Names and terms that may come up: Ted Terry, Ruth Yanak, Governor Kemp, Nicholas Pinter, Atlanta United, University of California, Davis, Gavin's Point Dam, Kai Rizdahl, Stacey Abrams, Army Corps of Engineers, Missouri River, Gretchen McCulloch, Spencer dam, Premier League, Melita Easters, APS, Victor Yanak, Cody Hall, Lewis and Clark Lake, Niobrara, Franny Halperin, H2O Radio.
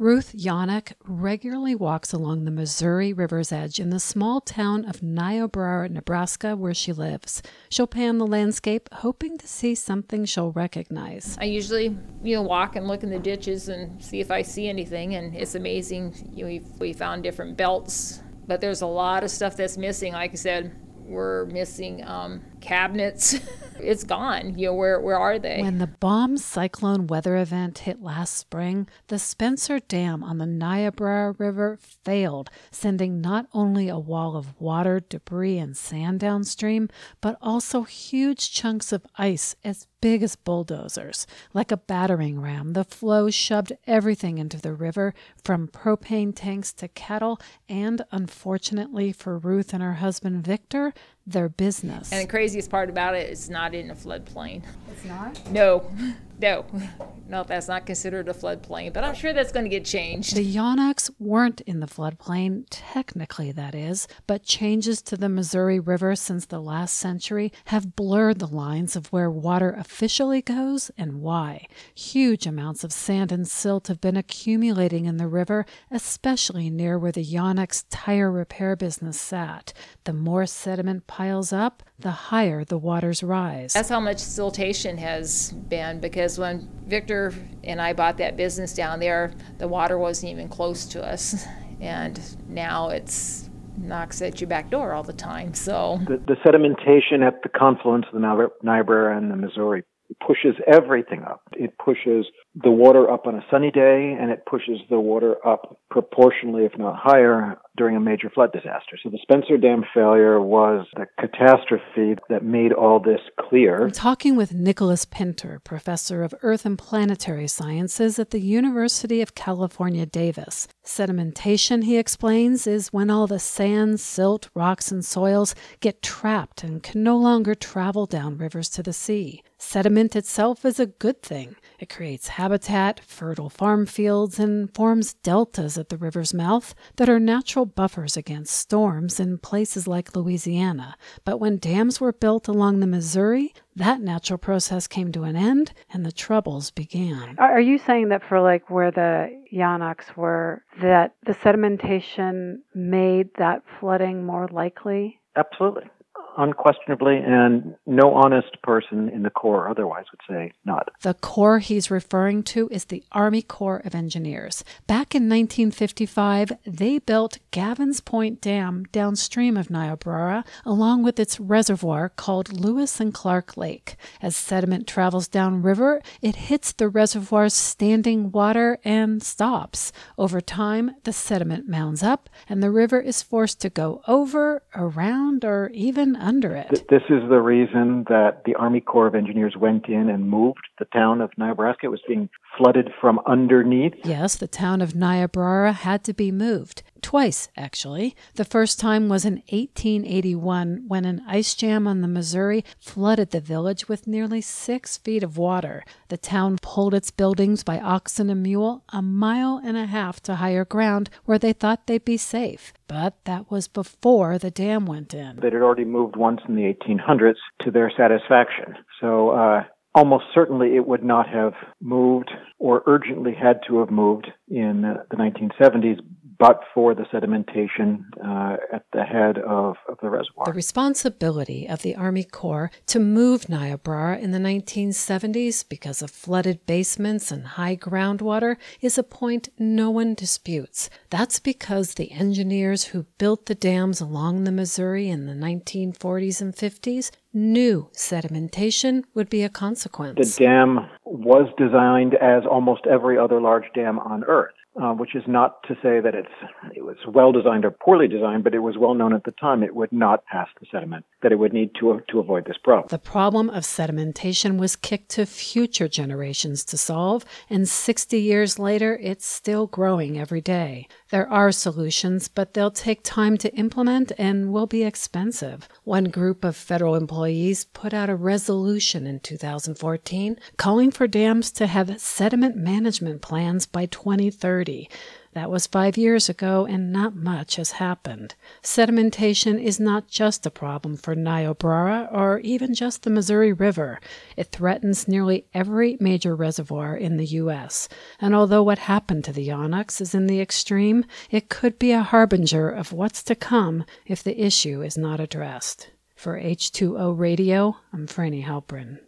Ruth Yanak regularly walks along the Missouri River's edge in the small town of Niobrara, Nebraska, where she lives. She'll pan the landscape, hoping to see something she'll recognize. I usually, walk and look in the ditches and see if I see anything, and it's amazing. We found different belts, but there's a lot of stuff that's missing. Like I said, we're missing cabinets. It's gone. Where are they? When the bomb cyclone weather event hit last spring, the Spencer Dam on the Niobrara River failed, sending not only a wall of water, debris, and sand downstream, but also huge chunks of ice as big as bulldozers. Like a battering ram, the flow shoved everything into the river, from propane tanks to cattle, and unfortunately for Ruth and her husband Victor, their business. And the craziest part about it, it's not in a floodplain. It's not? No, that's not considered a floodplain, but I'm sure that's going to get changed. The Yanaks weren't in the floodplain, technically that is, but changes to the Missouri River since the last century have blurred the lines of where water officially goes and why. Huge amounts of sand and silt have been accumulating in the river, especially near where the Yanaks' tire repair business sat. The more sediment piles up, the higher the waters rise. That's how much siltation has been, because when Victor and I bought that business down there, the water wasn't even close to us, and now it knocks at your back door all the time. So the sedimentation at the confluence of the Niobrara and the Missouri pushes everything up. It pushes the water up on a sunny day, and it pushes the water up proportionally, if not higher, during a major flood disaster. So the Spencer Dam failure was the catastrophe that made all this clear. I'm talking with Nicholas Pinter, professor of Earth and Planetary Sciences at the University of California, Davis. Sedimentation, he explains, is when all the sand, silt, rocks, and soils get trapped and can no longer travel down rivers to the sea. Sediment itself is a good thing. It creates habitat, fertile farm fields, and forms deltas at the river's mouth that are natural buffers against storms in places like Louisiana. But when dams were built along the Missouri, that natural process came to an end, and the troubles began. Are you saying that for where the Yanaks were, that the sedimentation made that flooding more likely? Absolutely. Unquestionably, and no honest person in the Corps otherwise would say not. The Corps he's referring to is the Army Corps of Engineers. Back in 1955, they built Gavin's Point Dam downstream of Niobrara, along with its reservoir called Lewis and Clark Lake. As sediment travels downriver, it hits the reservoir's standing water and stops. Over time, the sediment mounds up, and the river is forced to go over, around, or even under it. This is the reason that the Army Corps of Engineers went in and moved the town of Niobrara. It was being flooded from underneath. Yes, the town of Niobrara had to be moved. Twice, actually. The first time was in 1881, when an ice jam on the Missouri flooded the village with nearly 6 feet of water. The town pulled its buildings by oxen and mule 1.5 miles to higher ground, where they thought they'd be safe. But that was before the dam went in. They had already moved once in the 1800s to their satisfaction. So almost certainly it would not have moved, or urgently had to have moved, in the 1970s, but for the sedimentation at the head of the reservoir. The responsibility of the Army Corps to move Niobrara in the 1970s because of flooded basements and high groundwater is a point no one disputes. That's because the engineers who built the dams along the Missouri in the 1940s and 50s knew sedimentation would be a consequence. The dam was designed as almost every other large dam on Earth. Which is not to say that it was well-designed or poorly designed, but it was well-known at the time it would not pass the sediment, that it would need to avoid this problem. The problem of sedimentation was kicked to future generations to solve, and 60 years later, it's still growing every day. There are solutions, but they'll take time to implement and will be expensive. One group of federal employees put out a resolution in 2014 calling for dams to have sediment management plans by 2030. That was 5 years ago, and not much has happened. Sedimentation is not just a problem for Niobrara or even just the Missouri River. It threatens nearly every major reservoir in the U.S., and although what happened to the Yanaks is in the extreme, it could be a harbinger of what's to come if the issue is not addressed. For H2O Radio, I'm Franny Halperin.